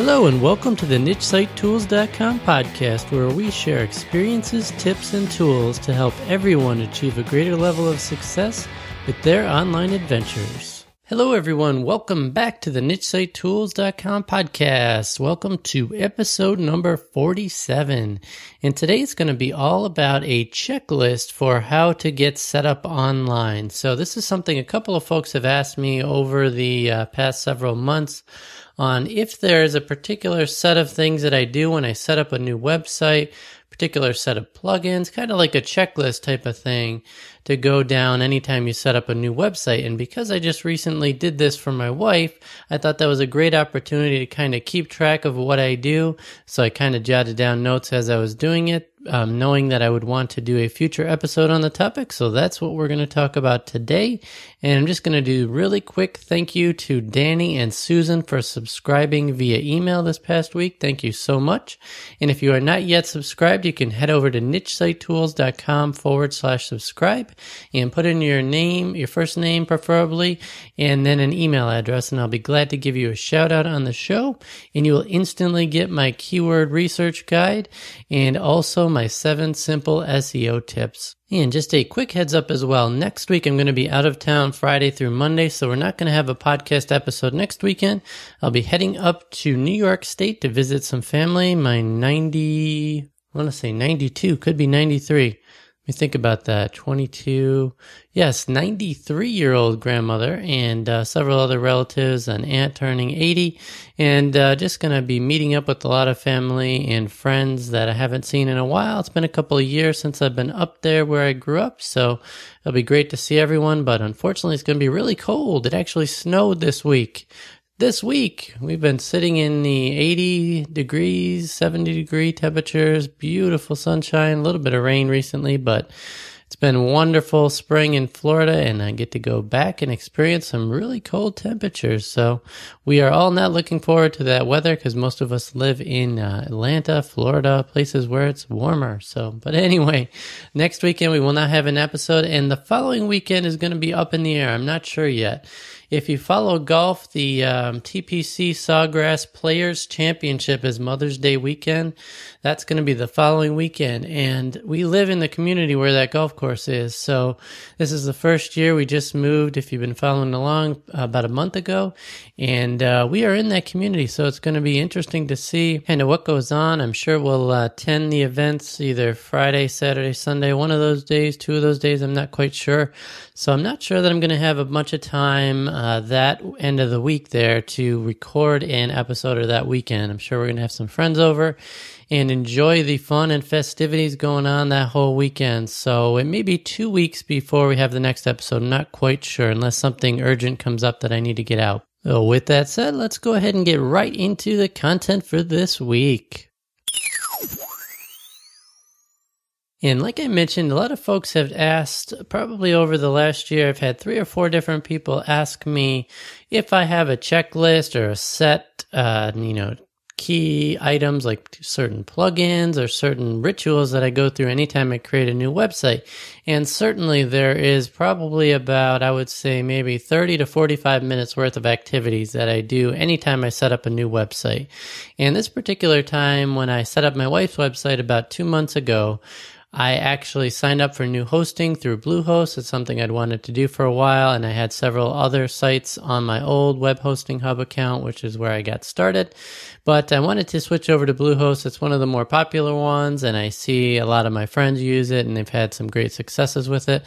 Hello and welcome to the NicheSiteTools.com podcast, where we share experiences, tips, and tools to help everyone achieve a greater level of success with their online adventures. Hello everyone, welcome back to the NicheSiteTools.com podcast. Welcome to episode number 47. And today it's going to be all about a checklist for how to get set up online. So this is something a couple of folks have asked me over the past several months, on if there's a particular set of things that I do when I set up a new website, particular set of plugins, kind of like a checklist type of thing to go down anytime you set up a new website. And because I just recently did this for my wife, I thought that was a great opportunity to kind of keep track of what I do. So I kind of jotted down notes as I was doing it, knowing that I would want to do a future episode on the topic. So that's what we're going to talk about today. And I'm just going to do really quick thank you to Danny and Susan for subscribing via email this past week. Thank you so much. And if you are not yet subscribed, you can head over to nichesitetools.com/subscribe and put in your name, your first name preferably, and then an email address. And I'll be glad to give you a shout out on the show. And you will instantly get my keyword research guide and also my 7 simple SEO tips. And just a quick heads up as well, next week I'm going to be out of town Friday through Monday, so we're not going to have a podcast episode next weekend. I'll be heading up to New York State to visit some family. My 92, could be 93. Let me think about that. 22, yes, 93-year-old grandmother and several other relatives, an aunt turning 80, and just going to be meeting up with a lot of family and friends that I haven't seen in a while. It's been a couple of years since I've been up there where I grew up, so it'll be great to see everyone, but unfortunately it's going to be really cold. It actually snowed this week. This week, we've been sitting in the 80 degrees, 70 degree temperatures, beautiful sunshine, a little bit of rain recently, but it's been wonderful spring in Florida, and I get to go back and experience some really cold temperatures. So we are all not looking forward to that weather because most of us live in Atlanta, Florida, places where it's warmer. So, but anyway, next weekend we will not have an episode, and the following weekend is going to be up in the air. I'm not sure yet. If you follow golf, the TPC Sawgrass Players Championship is Mother's Day weekend. That's going to be the following weekend. And we live in the community where that golf course is. So this is the first year. We just moved, if you've been following along, about a month ago. And we are in that community. So it's going to be interesting to see kind of what goes on. I'm sure we'll attend the events either Friday, Saturday, Sunday, one of those days, two of those days. I'm not quite sure. So I'm not sure that I'm going to have a bunch of time that end of the week there to record an episode of that weekend. I'm sure we're going to have some friends over and enjoy the fun and festivities going on that whole weekend. So it may be 2 weeks before we have the next episode. I'm not quite sure, unless something urgent comes up that I need to get out. So with that said, let's go ahead and get right into the content for this week. And like I mentioned, a lot of folks have asked, probably over the last year, I've had 3 or 4 different people ask me if I have a checklist or a set, key items like certain plugins or certain rituals that I go through anytime I create a new website. And certainly there is probably about, I would say, maybe 30 to 45 minutes worth of activities that I do anytime I set up a new website. And this particular time when I set up my wife's website about 2 months ago, I actually signed up for new hosting through Bluehost. It's something I'd wanted to do for a while, and I had several other sites on my old web hosting hub account, which is where I got started. But I wanted to switch over to Bluehost. It's one of the more popular ones, and I see a lot of my friends use it, and they've had some great successes with it.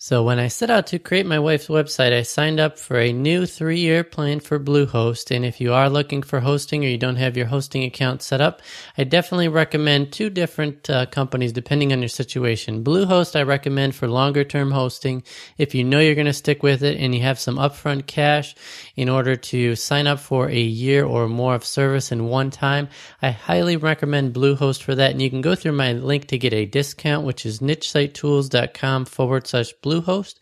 So when I set out to create my wife's website, I signed up for a new 3-year plan for Bluehost. And if you are looking for hosting or you don't have your hosting account set up, I definitely recommend 2 different companies depending on your situation. Bluehost I recommend for longer term hosting. If you know you're going to stick with it and you have some upfront cash in order to sign up for a year or more of service in one time, I highly recommend Bluehost for that. And you can go through my link to get a discount, which is nichesitetools.com/Bluehost. Bluehost.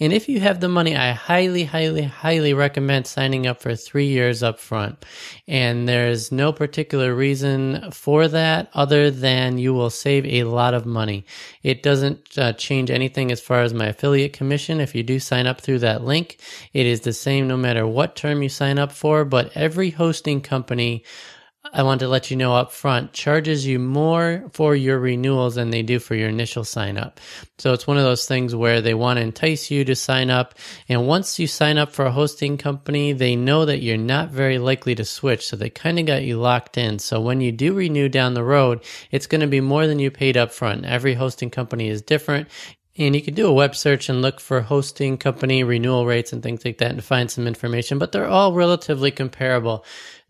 And if you have the money, I highly, highly, highly recommend signing up for 3 years up front. And there's no particular reason for that other than you will save a lot of money. It doesn't change anything as far as my affiliate commission. If you do sign up through that link, it is the same no matter what term you sign up for, but every hosting company, I want to let you know up front, charges you more for your renewals than they do for your initial sign up. So it's one of those things where they want to entice you to sign up. And once you sign up for a hosting company, they know that you're not very likely to switch. So they kind of got you locked in. So when you do renew down the road, it's going to be more than you paid up front. Every hosting company is different. And you can do a web search and look for hosting company renewal rates and things like that and find some information, but they're all relatively comparable.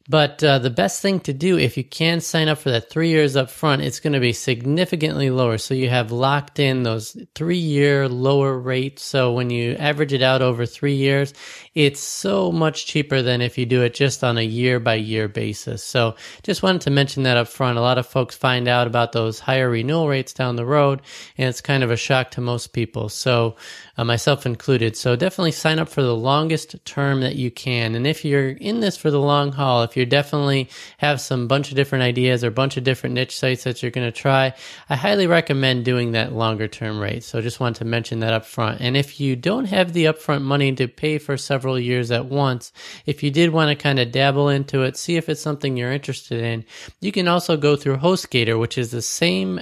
But the best thing to do, if you can sign up for that 3 years up front, it's going to be significantly lower. So you have locked in those 3 year lower rates. So when you average it out over 3 years, it's so much cheaper than if you do it just on a year by year basis. So just wanted to mention that up front. A lot of folks find out about those higher renewal rates down the road, and it's kind of a shock to most people. So myself included. So definitely sign up for the longest term that you can. And if you're in this for the long haul, if you definitely have some bunch of different ideas or a bunch of different niche sites that you're going to try, I highly recommend doing that longer term rate. So just want to mention that up front. And if you don't have the upfront money to pay for several years at once, if you did want to kind of dabble into it, see if it's something you're interested in, you can also go through HostGator, which is the same,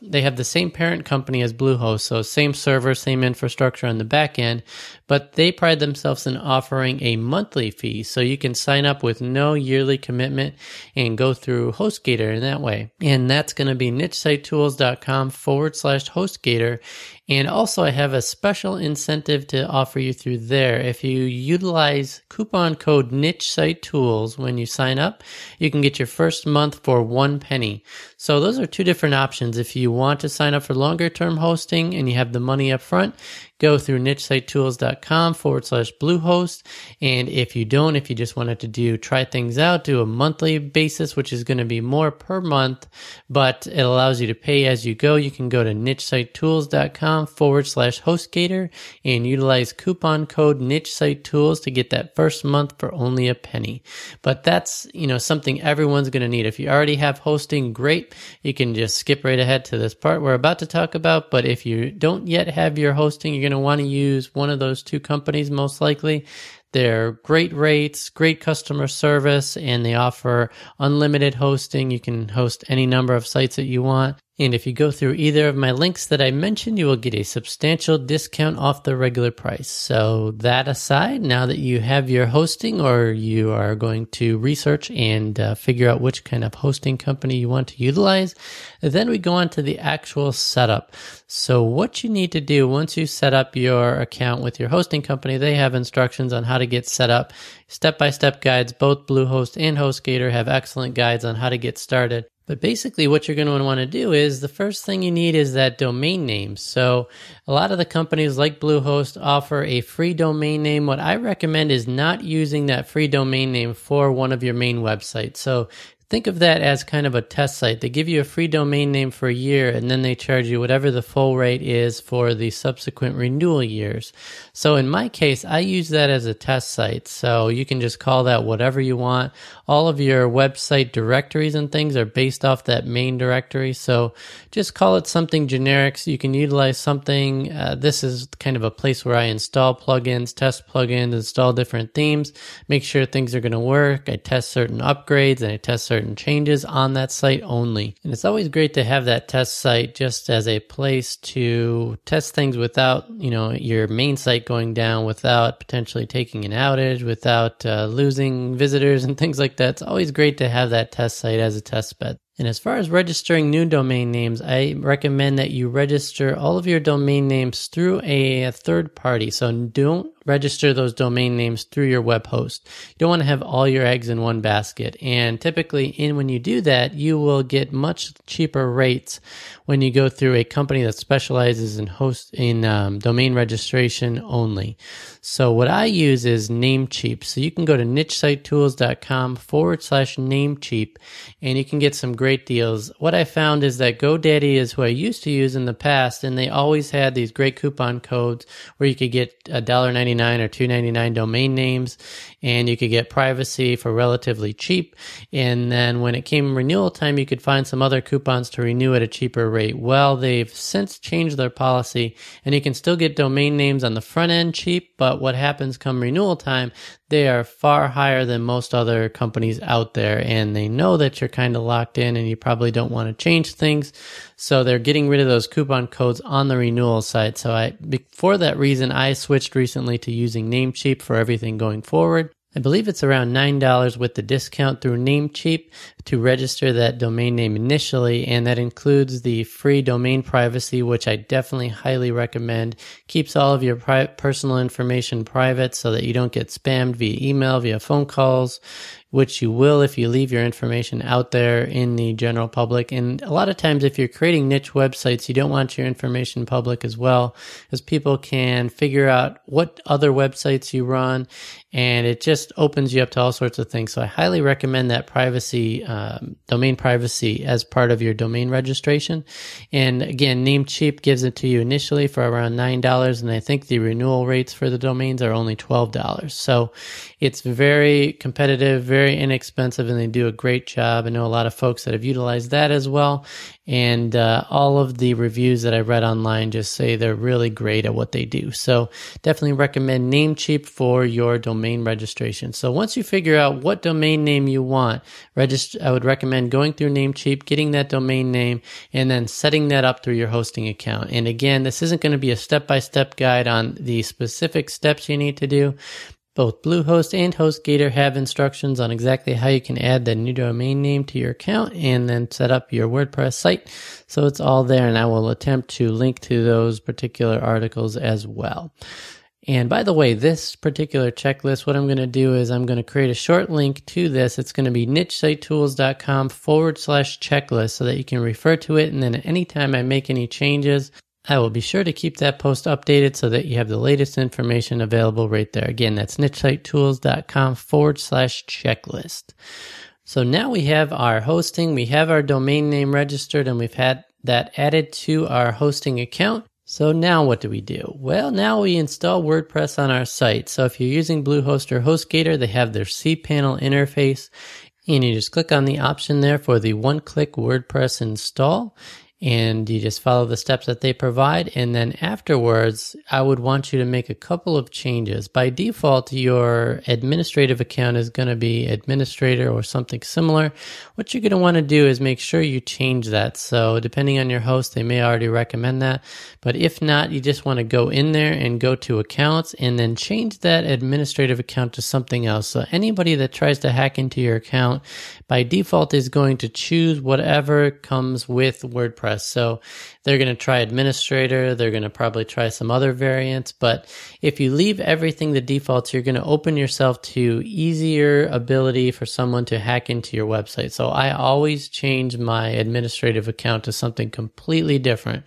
they have the same parent company as Bluehost, so same server, same infrastructure on the back end, but they pride themselves in offering a monthly fee. So you can sign up with no yearly commitment and go through HostGator in that way. And that's going to be NicheSiteTools.com/HostGator. And also I have a special incentive to offer you through there. If you utilize coupon code NicheSiteTools when you sign up, you can get your first month for 1 penny. So those are two different options. If you want to sign up for longer term hosting and you have the money up front, go through nichesitetools.com/Bluehost. And if you don't, if you just wanted to try things out, do a monthly basis, which is going to be more per month, but it allows you to pay as you go. You can go to nichesitetools.com/HostGator and utilize coupon code NicheSiteTools to get that first month for only a penny. But that's, something everyone's going to need. If you already have hosting, great. You can just skip right ahead to this part we're about to talk about. But if you don't yet have your hosting, you're going to want to use one of those two companies most likely. They're great rates, great customer service, and they offer unlimited hosting. You can host any number of sites that you want. And if you go through either of my links that I mentioned, you will get a substantial discount off the regular price. So that aside, now that you have your hosting or you are going to research and figure out which kind of hosting company you want to utilize, then we go on to the actual setup. So what you need to do once you set up your account with your hosting company, they have instructions on how to get set up. Step-by-step guides, both Bluehost and HostGator have excellent guides on how to get started. But basically what you're going to want to do is the first thing you need is that domain name. So a lot of the companies like Bluehost offer a free domain name. What I recommend is not using that free domain name for one of your main websites. So think of that as kind of a test site. They give you a free domain name for a year, and then they charge you whatever the full rate is for the subsequent renewal years. So in my case, I use that as a test site. So you can just call that whatever you want. All of your website directories and things are based off that main directory. So just call it something generic. So you can utilize something. This is kind of a place where I install plugins, test plugins, install different themes, make sure things are going to work. I test certain upgrades and I test certain changes on that site only. And it's always great to have that test site just as a place to test things without, your main site going down, without potentially taking an outage, without losing visitors and things like that. It's always great to have that test site as a test bed. And as far as registering new domain names, I recommend that you register all of your domain names through a third party. So don't register those domain names through your web host. You don't want to have all your eggs in one basket. And typically, when you do that, you will get much cheaper rates when you go through a company that specializes in domain registration only. So what I use is Namecheap. So you can go to nichesitetools.com/Namecheap, and you can get some great deals. What I found is that GoDaddy is who I used to use in the past, and they always had these great coupon codes where you could get $1.99 or $2.99 domain names, and you could get privacy for relatively cheap. And then when it came renewal time, you could find some other coupons to renew at a cheaper rate. Well, they've since changed their policy, and you can still get domain names on the front end cheap, but what happens come renewal time, they are far higher than most other companies out there, and they know that you're kind of locked in and you probably don't want to change things. So they're getting rid of those coupon codes on the renewal site. So for that reason, I switched recently to using Namecheap for everything going forward. I believe it's around $9 with the discount through Namecheap to register that domain name initially, and that includes the free domain privacy, which I definitely highly recommend. Keeps all of your personal information private so that you don't get spammed via email, via phone calls, which you will if you leave your information out there in the general public. And a lot of times if you're creating niche websites, you don't want your information public as well, because people can figure out what other websites you run, and it just opens you up to all sorts of things. So I highly recommend that privacy, domain privacy as part of your domain registration. And again, Namecheap gives it to you initially for around $9, and I think the renewal rates for the domains are only $12. So it's very competitive, very inexpensive, and they do a great job. I know a lot of folks that have utilized that as well. And all of the reviews that I read online just say they're really great at what they do. So definitely recommend Namecheap for your domain registration. So once you figure out what domain name you want, I would recommend going through Namecheap, getting that domain name, and then setting that up through your hosting account. And again, this isn't going to be a step-by-step guide on the specific steps you need to do. Both Bluehost and HostGator have instructions on exactly how you can add the new domain name to your account and then set up your WordPress site. So it's all there, and I will attempt to link to those particular articles as well. And by the way, this particular checklist, what I'm going to do is I'm going to create a short link to this. It's going to be NicheSiteTools.com/checklist so that you can refer to it, and then at any time I make any changes, I will be sure to keep that post updated so that you have the latest information available right there. Again, that's nicheSiteTools.com/checklist. So now we have our hosting, we have our domain name registered, and we've had that added to our hosting account. So now what do we do? Well, now we install WordPress on our site. So if you're using Bluehost or HostGator, they have their cPanel interface, and you just click on the option there for the one-click WordPress install. And you just follow the steps that they provide. And then afterwards, I would want you to make a couple of changes. By default, your administrative account is going to be administrator or something similar. What you're going to want to do is make sure you change that. So depending on your host, they may already recommend that. But if not, you just want to go in there and go to accounts and then change that administrative account to something else. So anybody that tries to hack into your account, by default, is going to choose whatever comes with WordPress. So they're going to try administrator, they're going to probably try some other variants, but if you leave everything the defaults, you're going to open yourself to easier ability for someone to hack into your website. So I always change my administrative account to something completely different,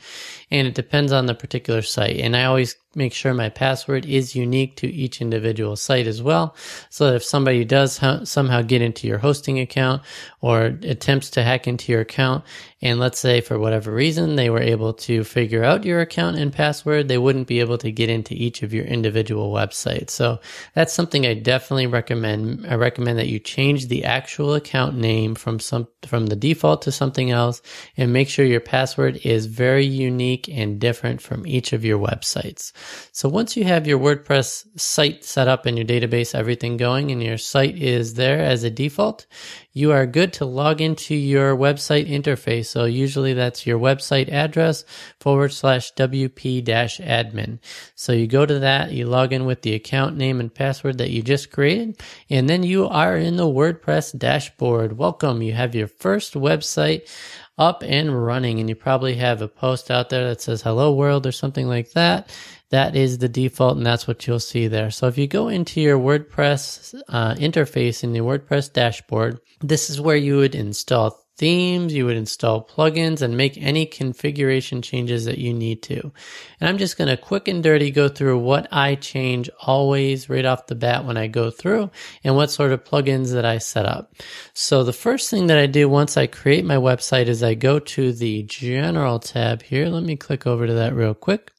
and it depends on the particular site, and I always make sure my password is unique to each individual site as well, so that if somebody does somehow get into your hosting account or attempts to hack into your account, and let's say for whatever reason they were able to figure out your account and password, they wouldn't be able to get into each of your individual websites. So that's something I definitely recommend. I recommend that you change the actual account name from the default to something else, and make sure your password is very unique and different from each of your websites. So once you have your WordPress site set up and your database, everything going, and your site is there as a default, you are good to log into your website interface. So usually that's your website address /wp-admin. So you go to that, you log in with the account name and password that you just created, and then you are in the WordPress dashboard. Welcome, you have your first website up and running, and you probably have a post out there that says hello world or something like that. That is the default, and that's what you'll see there. So if you go into your WordPress interface in the WordPress dashboard, this is where you would install themes, you would install plugins and make any configuration changes that you need to. And I'm just going to quick and dirty go through what I change always right off the bat when I go through and what sort of plugins that I set up. So the first thing that I do once I create my website is I go to the General tab here. Let me click over to that real quick.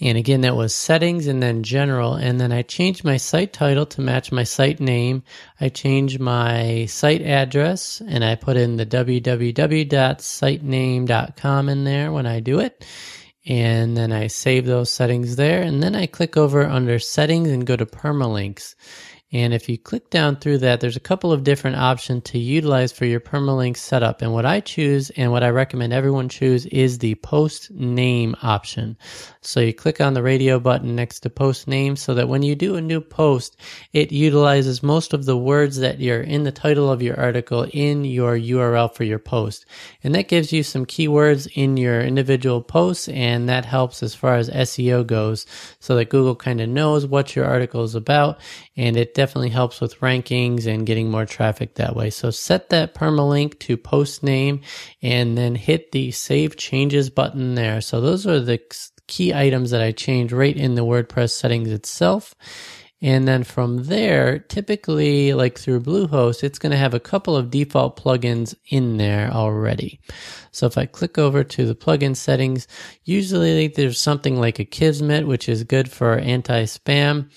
And again, that was settings and then general. And then I changed my site title to match my site name. I changed my site address and I put in the www.sitename.com in there when I do it. And then I save those settings there. And then I click over under settings and go to permalinks. And if you click down through that, there's a couple of different options to utilize for your permalink setup. And what I choose and what I recommend everyone choose is the post name option. So you click on the radio button next to post name so that when you do a new post, it utilizes most of the words that are in the title of your article in your URL for your post. And that gives you some keywords in your individual posts, and that helps as far as SEO goes so that Google kind of knows what your article is about, and it definitely helps with rankings and getting more traffic that way. So set that permalink to post name and then hit the Save Changes button there. So those are the key items that I change right in the WordPress settings itself. And then from there, typically like through Bluehost, it's going to have a couple of default plugins in there already. So if I click over to the plugin settings, usually there's something like Akismet, which is good for anti-spam.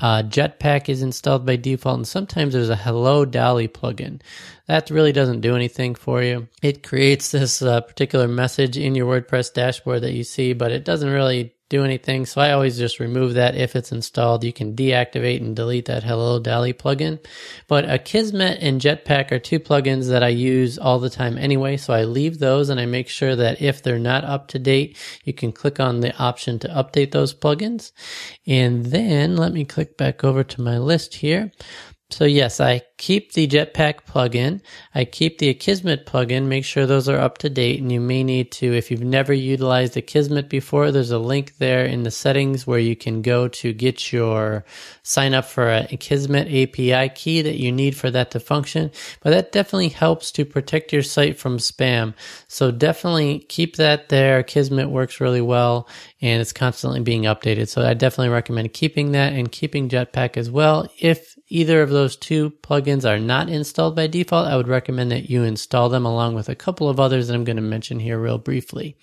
Jetpack is installed by default, and sometimes there's a Hello Dolly plugin. That really doesn't do anything for you. It creates this particular message in your WordPress dashboard that you see, but it doesn't really do anything, so I always just remove that if it's installed. You can deactivate and delete that Hello Dolly plugin. But Akismet and Jetpack are two plugins that I use all the time anyway, so I leave those and I make sure that if they're not up to date, you can click on the option to update those plugins. And then let me click back over to my list here. So yes, I keep the Jetpack plugin. I keep the Akismet plugin. Make sure those are up to date, and you may need to, if you've never utilized Akismet before, there's a link there in the settings where you can go to get your sign up for an Akismet API key that you need for that to function. But that definitely helps to protect your site from spam. So definitely keep that there. Akismet works really well, and it's constantly being updated. So I definitely recommend keeping that and keeping Jetpack as well. If either of those two plugins are not installed by default, I would recommend that you install them along with a couple of others that I'm going to mention here real briefly.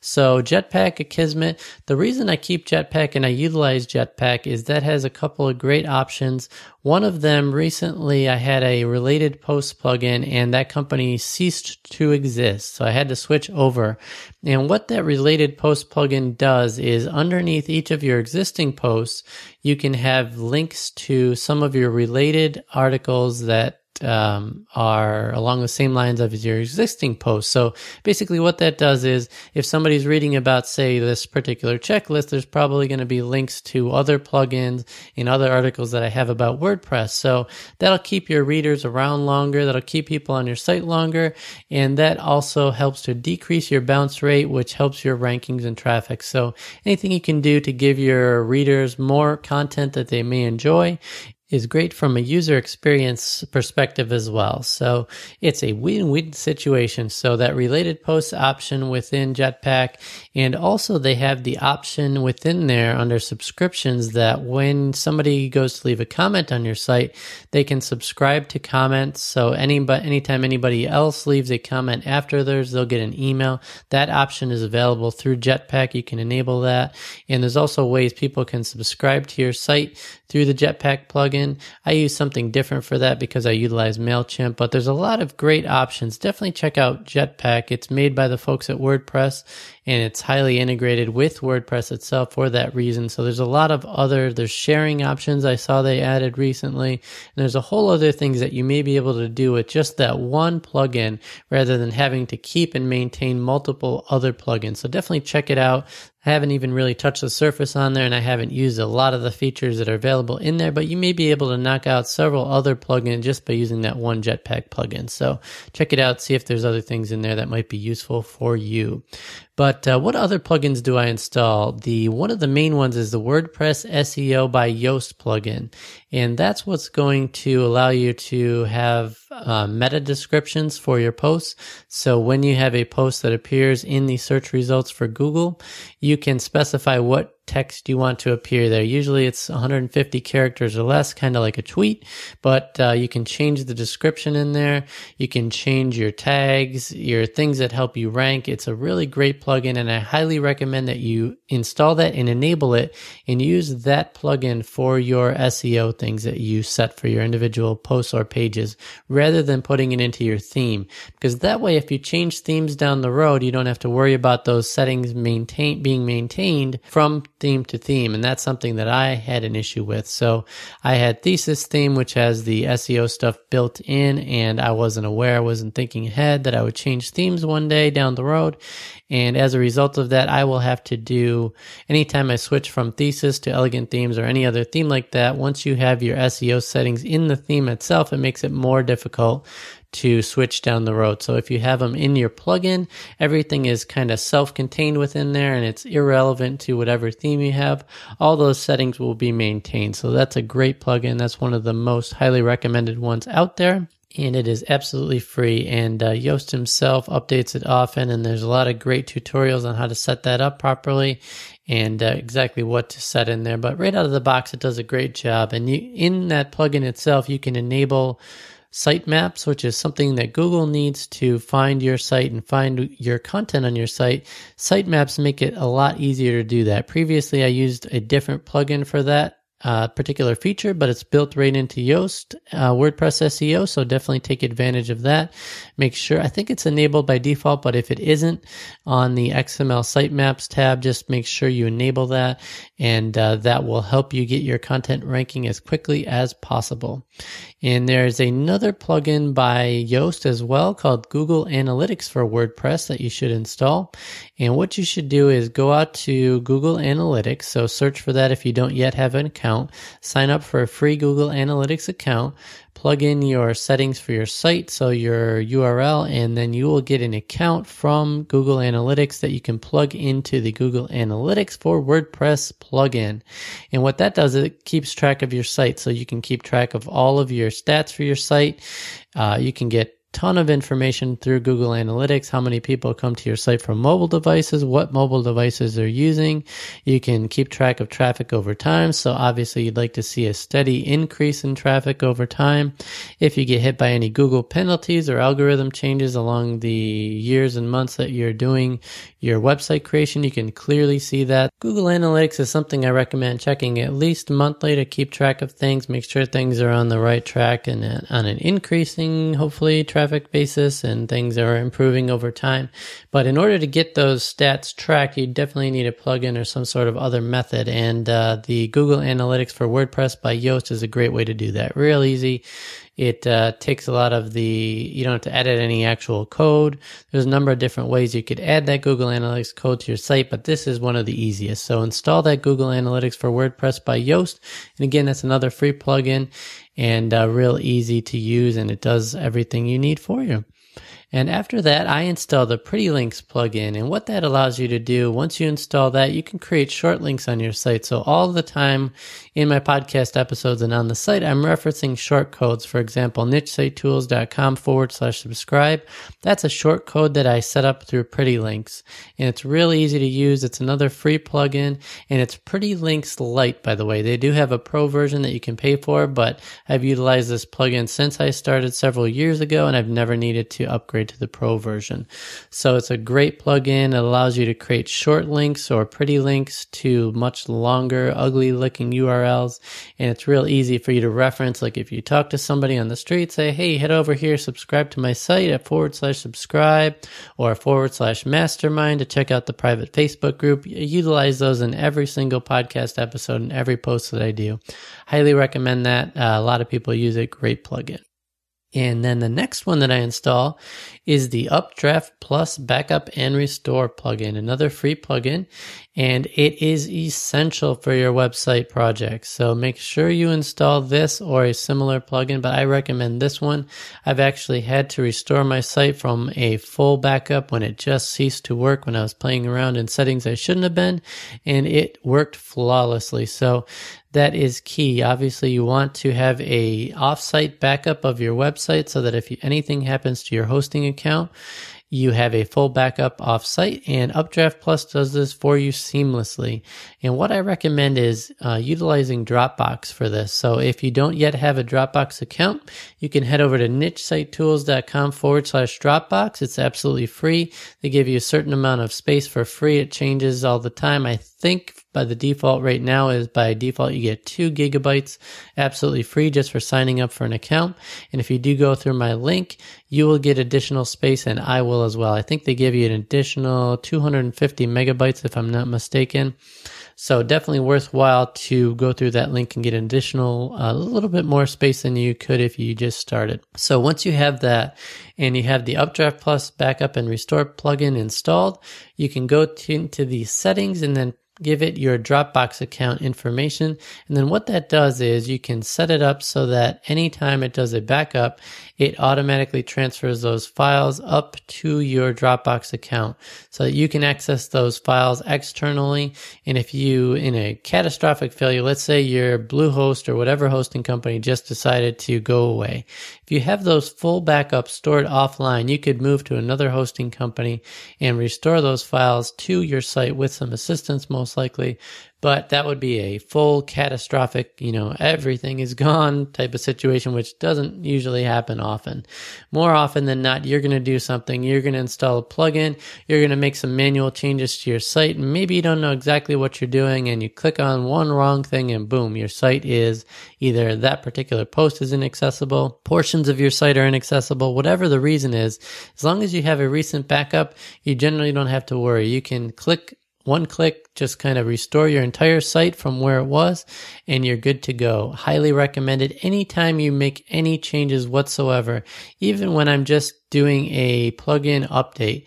So Jetpack, Akismet. The reason I keep Jetpack and I utilize Jetpack is that has a couple of great options. One of them, recently I had a related post plugin and that company ceased to exist. So I had to switch over. And what that related post plugin does is underneath each of your existing posts, you can have links to some of your related articles that are along the same lines of your existing post. So basically what that does is if somebody's reading about, say, this particular checklist, there's probably going to be links to other plugins and other articles that I have about WordPress. So that'll keep your readers around longer. That'll keep people on your site longer. And that also helps to decrease your bounce rate, which helps your rankings and traffic. So anything you can do to give your readers more content that they may enjoy is great from a user experience perspective as well. So it's a win-win situation. So that related posts option within Jetpack, and also they have the option within there under subscriptions that when somebody goes to leave a comment on your site, they can subscribe to comments. So anytime anybody else leaves a comment after theirs, they'll get an email. That option is available through Jetpack. You can enable that. And there's also ways people can subscribe to your site through the Jetpack plugin. I use something different for that because I utilize MailChimp, but there's a lot of great options. Definitely check out Jetpack. It's made by the folks at WordPress, and it's highly integrated with WordPress itself for that reason. So there's a lot of there's sharing options I saw they added recently, and there's a whole other things that you may be able to do with just that one plugin rather than having to keep and maintain multiple other plugins. So definitely check it out. I haven't even really touched the surface on there, and I haven't used a lot of the features that are available in there, but you may be able to knock out several other plugins just by using that one Jetpack plugin. So check it out, see if there's other things in there that might be useful for you. But what other plugins do I install? One of the main ones is the WordPress SEO by Yoast plugin, and that's what's going to allow you to have meta descriptions for your posts. So when you have a post that appears in the search results for Google, you can specify what text you want to appear there. Usually it's 150 characters or less, kind of like a tweet, but you can change the description in there. You can change your tags, your things that help you rank. It's a really great plugin, and I highly recommend that you install that and enable it and use that plugin for your SEO things that you set for your individual posts or pages rather than putting it into your theme, because that way if you change themes down the road, you don't have to worry about those settings being maintained from theme to theme, and that's something that I had an issue with. So I had Thesis theme, which has the SEO stuff built in, and I wasn't thinking ahead that I would change themes one day down the road. And as a result of that, I will have to do, anytime I switch from Thesis to Elegant Themes or any other theme like that, once you have your SEO settings in the theme itself, it makes it more difficult to switch down the road. So if you have them in your plugin, everything is kind of self-contained within there, and it's irrelevant to whatever theme you have. All those settings will be maintained. So that's a great plugin. That's one of the most highly recommended ones out there. And it is absolutely free, and Yoast himself updates it often, and there's a lot of great tutorials on how to set that up properly and exactly what to set in there. But right out of the box, it does a great job. And in that plugin itself, you can enable sitemaps, which is something that Google needs to find your site and find your content on your site. Sitemaps make it a lot easier to do that. Previously, I used a different plugin for that particular feature, but it's built right into Yoast WordPress SEO, so definitely take advantage of that. Make sure, I think it's enabled by default, but if it isn't, on the XML sitemaps tab, just make sure you enable that, and that will help you get your content ranking as quickly as possible. And there's another plugin by Yoast as well called Google Analytics for WordPress that you should install. And what you should do is go out to Google Analytics, so search for that if you don't yet have an account, sign up for a free Google Analytics account, plug in your settings for your site, so your URL, and then you will get an account from Google Analytics that you can plug into the Google Analytics for WordPress plugin. And what that does is it keeps track of your site, so you can keep track of all of your stats for your site. You can get ton of information through Google Analytics, how many people come to your site from mobile devices, what mobile devices they're using. You can keep track of traffic over time, so obviously you'd like to see a steady increase in traffic over time. If you get hit by any Google penalties or algorithm changes along the years and months that you're doing your website creation, you can clearly see that. Google Analytics is something I recommend checking at least monthly to keep track of things, make sure things are on the right track and on an increasing, hopefully, traffic basis, and things are improving over time. But in order to get those stats tracked, you definitely need a plugin or some sort of other method, and the Google Analytics for WordPress by Yoast is a great way to do that. Real easy. It takes a lot of the, you don't have to edit any actual code. There's a number of different ways you could add that Google Analytics code to your site, but this is one of the easiest. So install that Google Analytics for WordPress by Yoast. And again, that's another free plugin and real easy to use, and it does everything you need for you. And after that, I installed the Pretty Links plugin, and what that allows you to do, once you install that, you can create short links on your site. So all the time in my podcast episodes and on the site, I'm referencing short codes. For example, NicheSiteTools.com/subscribe. That's a short code that I set up through Pretty Links, and it's really easy to use. It's another free plugin, and it's Pretty Links Lite, by the way. They do have a pro version that you can pay for, but I've utilized this plugin since I started several years ago, and I've never needed to upgrade to the pro version. So it's a great plugin. It allows you to create short links or pretty links to much longer, ugly looking URLs. And it's real easy for you to reference. Like if you talk to somebody on the street, say, hey, head over here, subscribe to my site at /subscribe or /mastermind to check out the private Facebook group. I utilize those in every single podcast episode and every post that I do. Highly recommend that. A lot of people use it. Great plugin. And then the next one that I install is the Updraft Plus Backup and Restore plugin, another free plugin, and it is essential for your website projects. So make sure you install this or a similar plugin, but I recommend this one. I've actually had to restore my site from a full backup when it just ceased to work when I was playing around in settings I shouldn't have been, and it worked flawlessly. So that is key. Obviously, you want to have a offsite backup of your website so that if anything happens to your hosting account, you have a full backup offsite, and Updraft Plus does this for you seamlessly. And what I recommend is utilizing Dropbox for this. So if you don't yet have a Dropbox account, you can head over to NicheSiteTools.com/Dropbox. It's absolutely free. They give you a certain amount of space for free. It changes all the time. I think by the default right now is by default you get 2 gigabytes absolutely free just for signing up for an account. And if you do go through my link, you will get additional space, and I will as well. I think they give you an additional 250 megabytes if I'm not mistaken. So definitely worthwhile to go through that link and get an additional, a little bit more space than you could if you just started. So once you have that and you have the Updraft Plus Backup and Restore plugin installed, you can go into the settings and then give it your Dropbox account information. And then what that does is you can set it up so that anytime it does a backup, it automatically transfers those files up to your Dropbox account so that you can access those files externally. And if you, in a catastrophic failure, let's say your Bluehost or whatever hosting company just decided to go away, if you have those full backups stored offline, you could move to another hosting company and restore those files to your site with some assistance most likely. But that would be a full catastrophic, you know, everything is gone type of situation, which doesn't usually happen often. More often than not, you're going to do something. You're going to install a plugin. You're going to make some manual changes to your site. Maybe you don't know exactly what you're doing, and you click on one wrong thing, and boom, your site is either that particular post is inaccessible, portions of your site are inaccessible, whatever the reason is. As long as you have a recent backup, you generally don't have to worry. You can click one click, just kind of restore your entire site from where it was, and you're good to go. Highly recommended anytime you make any changes whatsoever, even when I'm just doing a plugin update.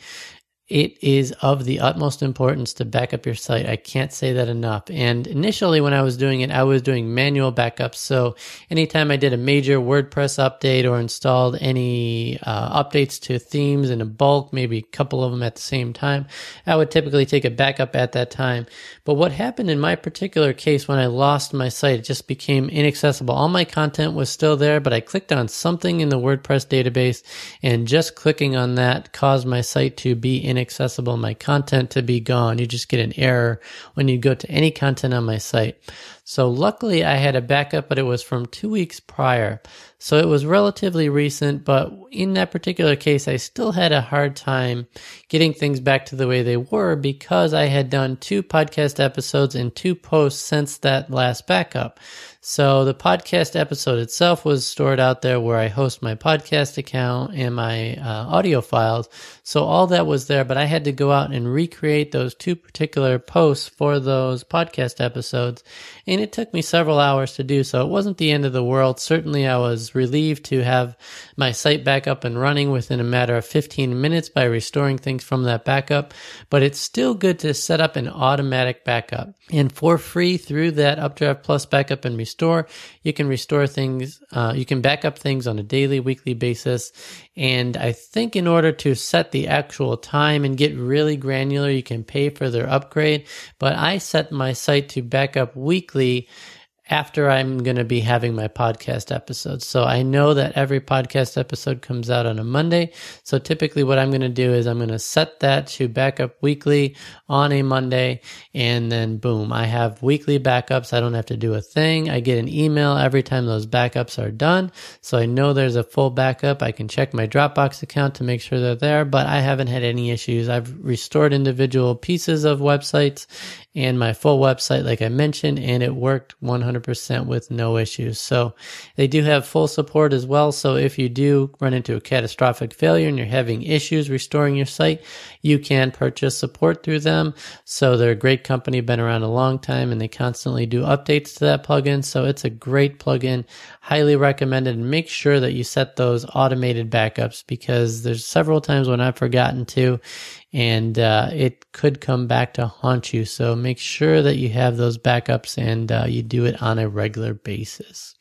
It is of the utmost importance to back up your site. I can't say that enough. And initially when I was doing it, I was doing manual backups. So anytime I did a major WordPress update or installed any updates to themes in a bulk, maybe a couple of them at the same time, I would typically take a backup at that time. But what happened in my particular case when I lost my site, it just became inaccessible. All my content was still there, but I clicked on something in the WordPress database, and just clicking on that caused my site to be inaccessible, my content to be gone. You just get an error when you go to any content on my site. So luckily I had a backup, but it was from 2 weeks prior. So it was relatively recent, but in that particular case, I still had a hard time getting things back to the way they were because I had done 2 podcast episodes and 2 posts since that last backup. So the podcast episode itself was stored out there where I host my podcast account and my audio files. So all that was there, but I had to go out and recreate those 2 particular posts for those podcast episodes. And it took me several hours to do so. It wasn't the end of the world. Certainly I was relieved to have my site back up and running within a matter of 15 minutes by restoring things from that backup, but it's still good to set up an automatic backup. And for free through that Updraft Plus Backup and Restore, you can restore things, you can back up things on a daily, weekly basis. And I think in order to set the actual time and get really granular, you can pay for their upgrade. But I set my site to back up weekly after I'm going to be having my podcast episodes. So I know that every podcast episode comes out on a Monday. So typically what I'm going to do is I'm going to set that to backup weekly on a Monday, and then boom, I have weekly backups. I don't have to do a thing. I get an email every time those backups are done. So I know there's a full backup. I can check my Dropbox account to make sure they're there, but I haven't had any issues. I've restored individual pieces of websites and my full website, like I mentioned, and it worked 100%. 100% with no issues. So they do have full support as well. So if you do run into a catastrophic failure and you're having issues restoring your site, you can purchase support through them. So they're a great company, been around a long time, and they constantly do updates to that plugin. So it's a great plugin, highly recommended. And make sure that you set those automated backups, because there's several times when I've forgotten to, and it could come back to haunt you. So make sure that you have those backups and you do it on a regular basis.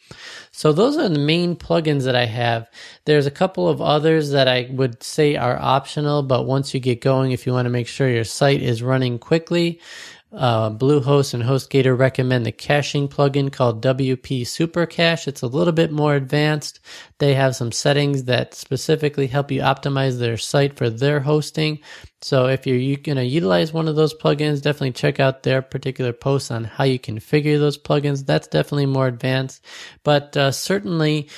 So those are the main plugins that I have. There's a couple of others that I would say are optional, but once you get going, if you want to make sure your site is running quickly, Bluehost and HostGator recommend the caching plugin called WP Super Cache. It's a little bit more advanced. They have some settings that specifically help you optimize their site for their hosting. So if you're going to utilize one of those plugins, definitely check out their particular posts on how you configure those plugins. That's definitely more advanced, but certainly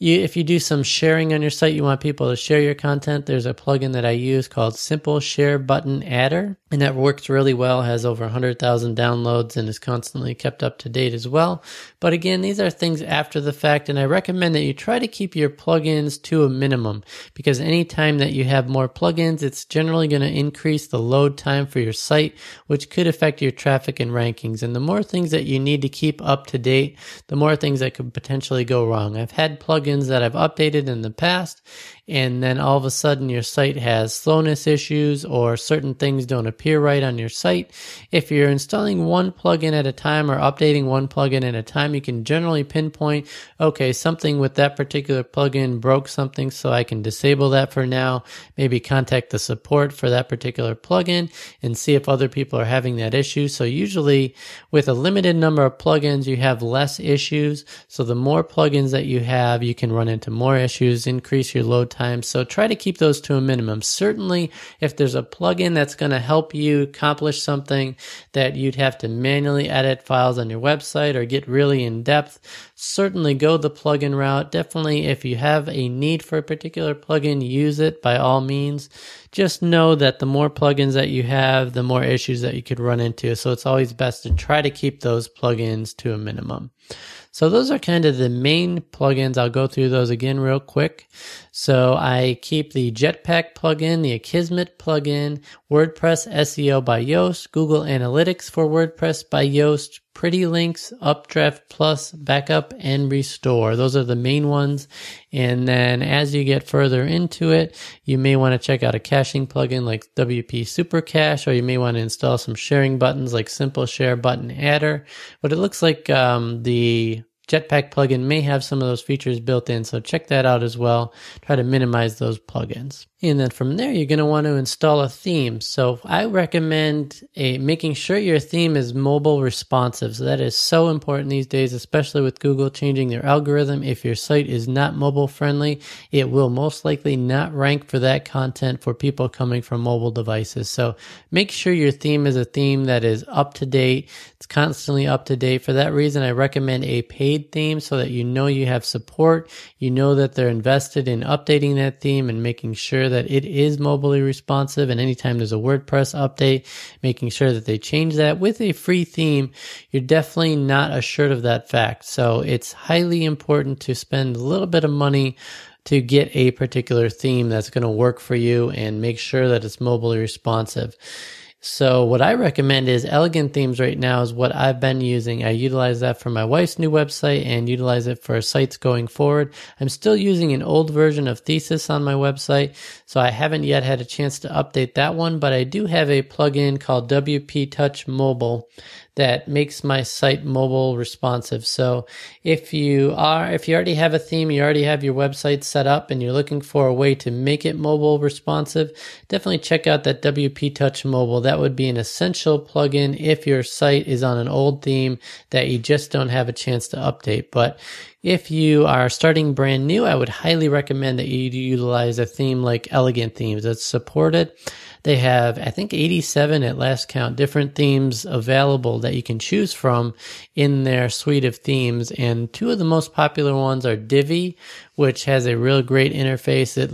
if you do some sharing on your site, you want people to share your content, there's a plugin that I use called Simple Share Button Adder, and that works really well, has over 100,000 downloads and is constantly kept up to date as well. But again, these are things after the fact, and I recommend that you try to keep your plugins to a minimum, because any time that you have more plugins, it's generally going to increase the load time for your site, which could affect your traffic and rankings. And the more things that you need to keep up to date, the more things that could potentially go wrong. I've had plugins that I've updated in the past, and then all of a sudden your site has slowness issues or certain things don't appear right on your site. If you're installing one plugin at a time or updating one plugin at a time, you can generally pinpoint, okay, something with that particular plugin broke something, so I can disable that for now, maybe contact the support for that particular plugin and see if other people are having that issue. So usually with a limited number of plugins, you have less issues. So the more plugins that you have, you can run into more issues, increase your load time. So try to keep those to a minimum. Certainly, if there's a plugin that's going to help you accomplish something that you'd have to manually edit files on your website or get really in depth, certainly go the plugin route. Definitely, if you have a need for a particular plugin, use it by all means. Just know that the more plugins that you have, the more issues that you could run into. So it's always best to try to keep those plugins to a minimum. So those are kind of the main plugins. I'll go through those again real quick. So I keep the Jetpack plugin, the Akismet plugin, WordPress SEO by Yoast, Google Analytics for WordPress by Yoast, Pretty Links, Updraft Plus, Backup, and Restore. Those are the main ones. And then as you get further into it, you may want to check out a caching plugin like WP Super Cache, or you may want to install some sharing buttons like Simple Share Button Adder. But it looks like the Jetpack plugin may have some of those features built in, so check that out as well. Try to minimize those plugins. And then from there, you're going to want to install a theme. So I recommend making sure your theme is mobile responsive. So that is so important these days, especially with Google changing their algorithm. If your site is not mobile friendly, it will most likely not rank for that content for people coming from mobile devices. So make sure your theme is a theme that is up to date. It's constantly up to date. For that reason, I recommend a paid theme so that you know you have support. You know that they're invested in updating that theme and making sure that it is mobily responsive, and anytime there's a WordPress update, making sure that they change that. With a free theme, you're definitely not assured of that fact. So it's highly important to spend a little bit of money to get a particular theme that's going to work for you and make sure that it's mobily responsive. So what I recommend is Elegant Themes right now is what I've been using. I utilize that for my wife's new website and utilize it for sites going forward. I'm still using an old version of Thesis on my website, so I haven't yet had a chance to update that one, but I do have a plugin called WP Touch Mobile that makes my site mobile responsive. So if you already have a theme, you already have your website set up, and you're looking for a way to make it mobile responsive, definitely check out that WP Touch Mobile. That would be an essential plugin if your site is on an old theme that you just don't have a chance to update. But if you are starting brand new, I would highly recommend that you utilize a theme like Elegant Themes that's supported. They have, I think, 87 at last count different themes available that you can choose from in their suite of themes. And two of the most popular ones are Divi, which has a real great interface. It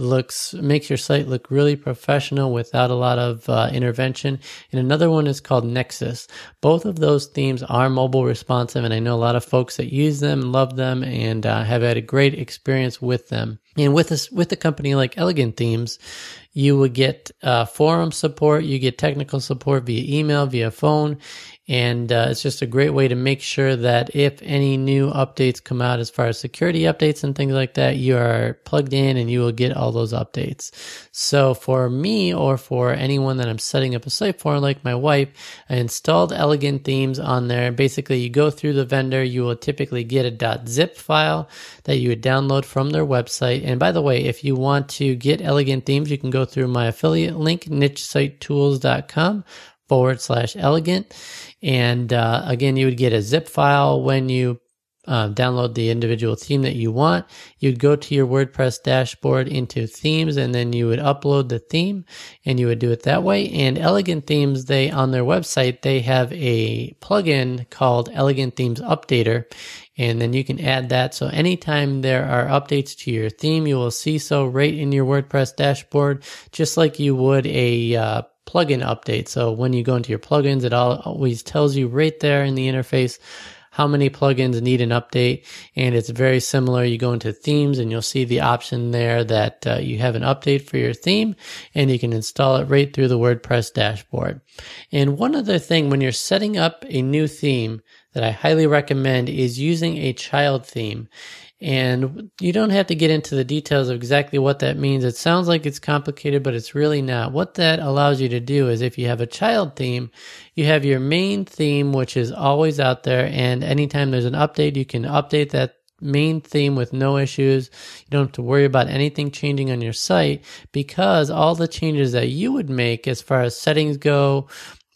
makes your site look really professional without a lot of intervention. And another one is called Nexus. Both of those themes are mobile responsive, and I know a lot of folks that use them, love them, and have had a great experience with them. And with a company like Elegant Themes, you will get forum support, you get technical support via email, via phone, and it's just a great way to make sure that if any new updates come out as far as security updates and things like that, you are plugged in and you will get all those updates. So for me or for anyone that I'm setting up a site for, like my wife, I installed Elegant Themes on there. Basically, you go through the vendor, you will typically get a .zip file that you would download from their website. And by the way, if you want to get Elegant Themes, you can go through my affiliate link, NicheSiteTools.com/elegant. And again, you would get a zip file when you download the individual theme that you want. You'd go to your WordPress dashboard into themes, and then you would upload the theme, and you would do it that way. And Elegant Themes, on their website, they have a plugin called Elegant Themes Updater, and then you can add that. So anytime there are updates to your theme, you will see so right in your WordPress dashboard, just like you would a plugin update. So when you go into your plugins, it always tells you right there in the interface how many plugins need an update, and it's very similar. You go into themes and you'll see the option there that you have an update for your theme, and you can install it right through the WordPress dashboard. And one other thing, when you're setting up a new theme that I highly recommend, is using a child theme. And you don't have to get into the details of exactly what that means. It sounds like it's complicated, but it's really not. What that allows you to do is, if you have a child theme, you have your main theme, which is always out there, and anytime there's an update, you can update that main theme with no issues. You don't have to worry about anything changing on your site, because all the changes that you would make as far as settings go,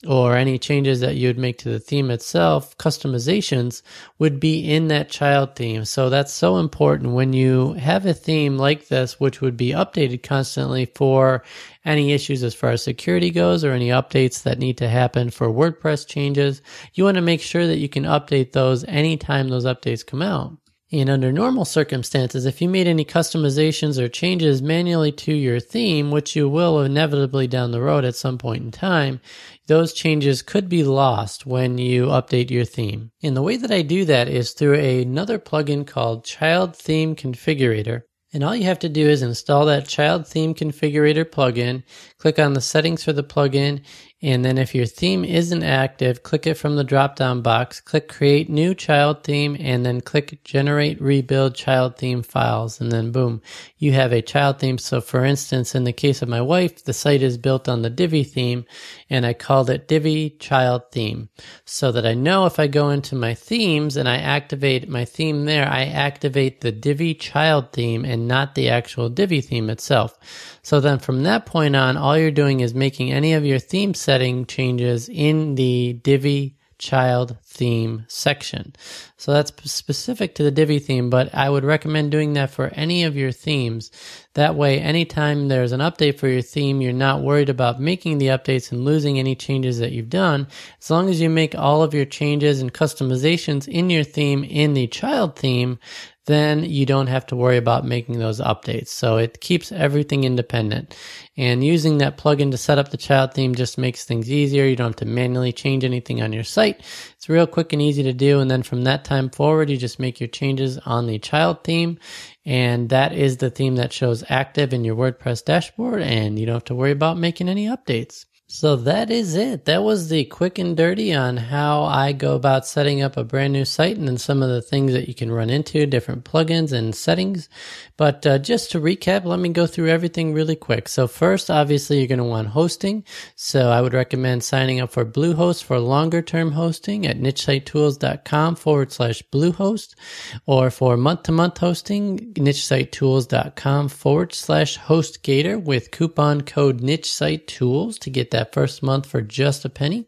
or any changes that you would make to the theme itself, customizations, would be in that child theme. So that's so important when you have a theme like this, which would be updated constantly for any issues as far as security goes, or any updates that need to happen for WordPress changes. You want to make sure that you can update those anytime those updates come out. And under normal circumstances, if you made any customizations or changes manually to your theme, which you will inevitably down the road at some point in time, those changes could be lost when you update your theme. And the way that I do that is through another plugin called Child Theme Configurator. And all you have to do is install that Child Theme Configurator plugin, click on the settings for the plugin, and then if your theme isn't active, click it from the drop-down box, click Create New Child Theme, and then click Generate Rebuild Child Theme Files, and then boom, you have a child theme. So for instance, in the case of my wife, the site is built on the Divi theme, and I called it Divi Child Theme, so that I know if I go into my themes and I activate my theme there, I activate the Divi Child Theme and not the actual Divi theme itself. So then from that point on, all you're doing is making any of your theme setting changes in the Divi Child Theme section. So that's specific to the Divi theme, but I would recommend doing that for any of your themes. That way, anytime there's an update for your theme, you're not worried about making the updates and losing any changes that you've done. As long as you make all of your changes and customizations in your theme in the child theme, then you don't have to worry about making those updates. So it keeps everything independent. And using that plugin to set up the child theme just makes things easier. You don't have to manually change anything on your site. It's real quick and easy to do. And then from that time forward, you just make your changes on the child theme. And that is the theme that shows active in your WordPress dashboard. And you don't have to worry about making any updates. So that is it. That was the quick and dirty on how I go about setting up a brand new site, and then some of the things that you can run into, different plugins and settings. But just to recap, let me go through everything really quick. So first, obviously, you're going to want hosting. So I would recommend signing up for Bluehost for longer term hosting at nichesitetools.com/Bluehost, or for month to month hosting, nichesitetools.com/HostGator with coupon code NicheSiteTools to get that first month for just a penny.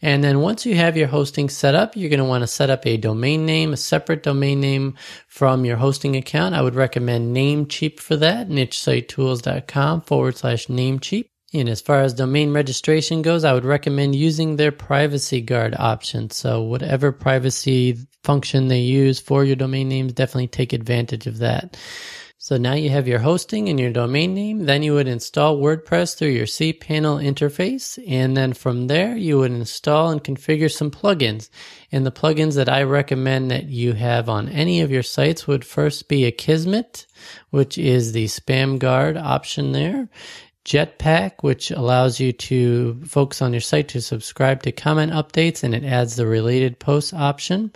And then once you have your hosting set up, you're going to want to set up a domain name, a separate domain name from your hosting account. I would recommend Namecheap for that, nichesitetools.com/Namecheap. And as far as domain registration goes, I would recommend using their privacy guard option. So whatever privacy function they use for your domain names, definitely take advantage of that. So now you have your hosting and your domain name, then you would install WordPress through your cPanel interface, and then from there you would install and configure some plugins. And the plugins that I recommend that you have on any of your sites would first be Akismet, which is the spam guard option there. Jetpack, which allows you to focus on your site to subscribe to comment updates, and it adds the related posts option.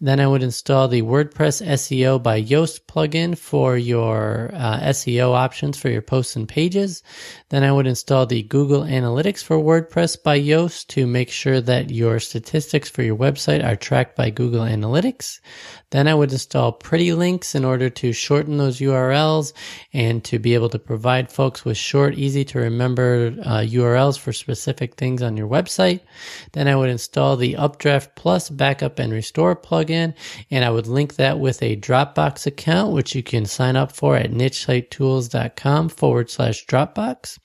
Then I would install the WordPress SEO by Yoast plugin for your SEO options for your posts and pages. Then I would install the Google Analytics for WordPress by Yoast to make sure that your statistics for your website are tracked by Google Analytics. Then I would install Pretty Links in order to shorten those URLs and to be able to provide folks with short, easy to remember URLs for specific things on your website. Then I would install the Updraft Plus backup and restore plugin. And I would link that with a Dropbox account, which you can sign up for at NicheSiteTools.com/Dropbox.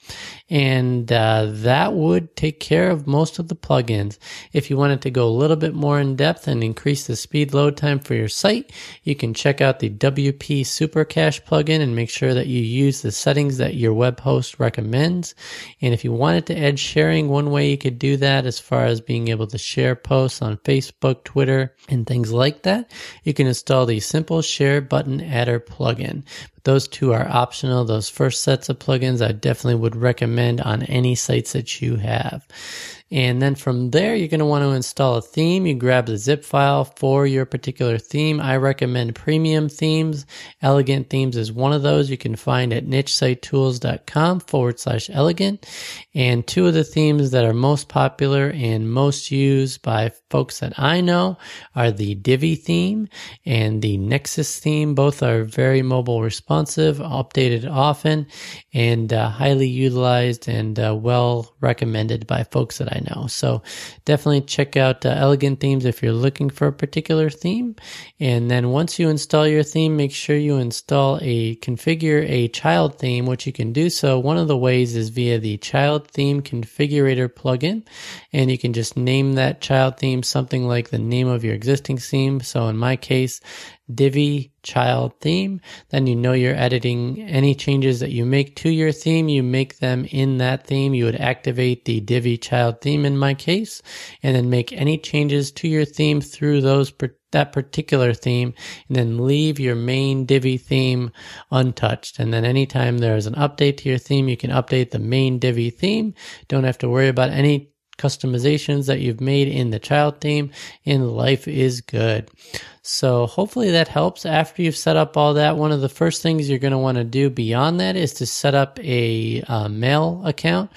And that would take care of most of the plugins. If you wanted to go a little bit more in depth and increase the speed load time for your site, you can check out the WP Super Cache plugin and make sure that you use the settings that your web host recommends. And if you wanted to add sharing, one way you could do that as far as being able to share posts on Facebook, Twitter, and things like that, you can install the Simple Share Button Adder plugin. But those two are optional. Those first sets of plugins I definitely would recommend on any sites that you have. And then from there, you're going to want to install a theme. You grab the zip file for your particular theme. I recommend premium themes. Elegant Themes is one of those you can find at nichesitetools.com/elegant. And two of the themes that are most popular and most used by folks that I know are the Divi theme and the Nexus theme. Both are very mobile responsive, updated often, and highly utilized and well recommended by folks that I know. So definitely check out Elegant Themes if you're looking for a particular theme. And then once you install your theme, make sure you install a configure a child theme, which you can do so. One of the ways is via the Child Theme Configurator plugin, and you can just name that child theme something like the name of your existing theme. So in my case, Divi Child Theme. Then you know you're editing any changes that you make to your theme. You make them in that theme. You would activate the Divi Child Theme in my case, and then make any changes to your theme through that particular theme, and then leave your main Divi theme untouched. And then anytime there is an update to your theme, you can update the main Divi theme. Don't have to worry about any customizations that you've made in the child theme, and life is good. So hopefully that helps. After you've set up all that, one of the first things you're going to want to do beyond that is to set up a mail account.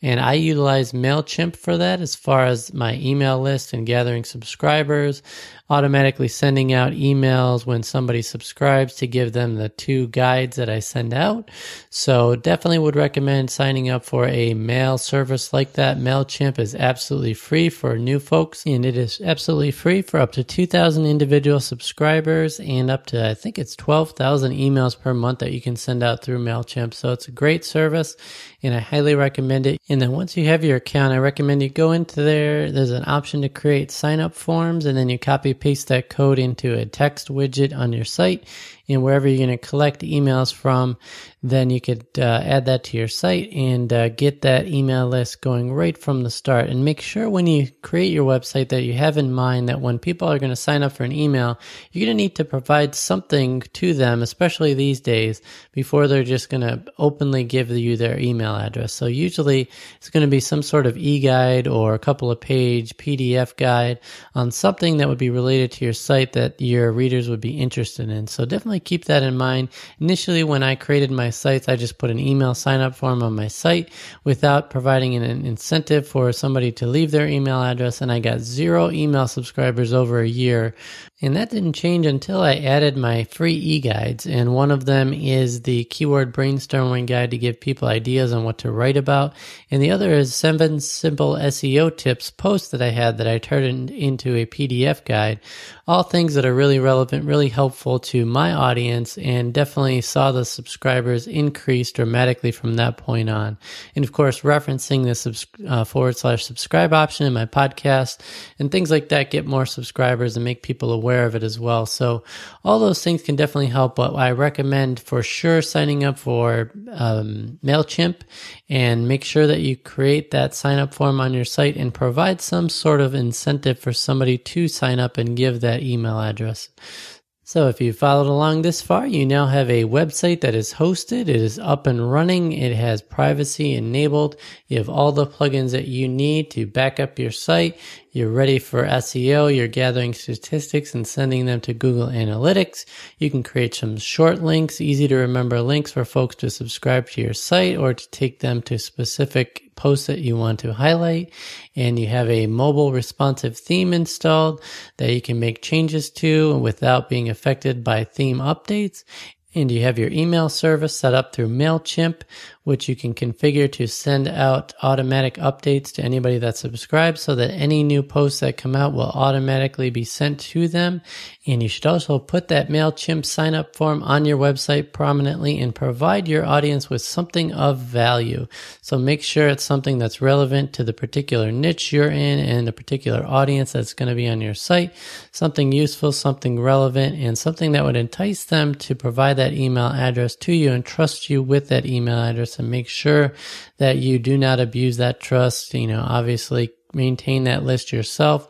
And I utilize MailChimp for that as far as my email list and gathering subscribers, automatically sending out emails when somebody subscribes to give them the two guides that I send out. So definitely would recommend signing up for a mail service like that. MailChimp is absolutely free for new folks, and it is absolutely free for up to 2,000 individual subscribers and up to, I think it's 12,000 emails per month that you can send out through MailChimp. So it's a great service, and I highly recommend it. And then once you have your account, I recommend you go into there. There's an option to create sign-up forms, and then you copy paste that code into a text widget on your site. And wherever you're going to collect emails from, then you could add that to your site and get that email list going right from the start. And make sure when you create your website that you have in mind that when people are going to sign up for an email, you're going to need to provide something to them, especially these days, before they're just going to openly give you their email address. So usually it's going to be some sort of e-guide or a couple of page PDF guide on something that would be related to your site that your readers would be interested in. So definitely keep that in mind. Initially, when I created my sites, I just put an email sign-up form on my site without providing an incentive for somebody to leave their email address, and I got 0 email subscribers over a year. And that didn't change until I added my free e-guides, and one of them is the keyword brainstorming guide to give people ideas on on what to write about. And the other is 7 simple SEO tips post that I had that I turned into a PDF guide. All things that are really relevant, really helpful to my audience, and definitely saw the subscribers increase dramatically from that point on. And of course, referencing the /subscribe option in my podcast and things like that get more subscribers and make people aware of it as well. So all those things can definitely help, but I recommend for sure signing up for MailChimp, and make sure that you create that sign up form on your site and provide some sort of incentive for somebody to sign up and give that email address. So if you followed along this far, you now have a website that is hosted, it is up and running, it has privacy enabled, you have all the plugins that you need to back up your site, you're ready for SEO, you're gathering statistics and sending them to Google Analytics, you can create some short links, easy to remember links for folks to subscribe to your site or to take them to specific posts that you want to highlight, and you have a mobile responsive theme installed that you can make changes to without being affected by theme updates. And you have your email service set up through MailChimp, which you can configure to send out automatic updates to anybody that subscribes so that any new posts that come out will automatically be sent to them. And you should also put that MailChimp sign up form on your website prominently and provide your audience with something of value. So make sure it's something that's relevant to the particular niche you're in and the particular audience that's going to be on your site, something useful, something relevant, and something that would entice them to provide that email address to you and trust you with that email address, and make sure that you do not abuse that trust. You know, obviously maintain that list yourself.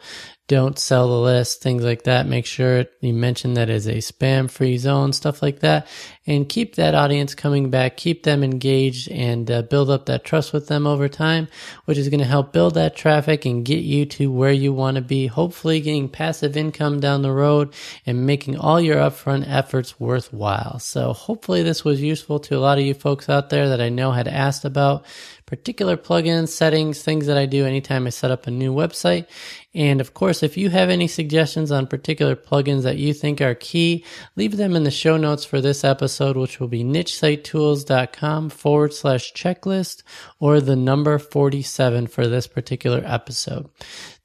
Don't sell the list, things like that. Make sure you mention that as a spam-free zone, stuff like that. And keep that audience coming back, keep them engaged, and build up that trust with them over time, which is going to help build that traffic and get you to where you want to be, hopefully getting passive income down the road and making all your upfront efforts worthwhile. So hopefully this was useful to a lot of you folks out there that I know had asked about particular plugins, settings, things that I do anytime I set up a new website. And of course, if you have any suggestions on particular plugins that you think are key, leave them in the show notes for this episode, which will be NicheSiteTools.com /checklist or the number 47 for this particular episode.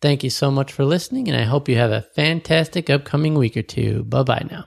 Thank you so much for listening, and I hope you have a fantastic upcoming week or two. Bye-bye now.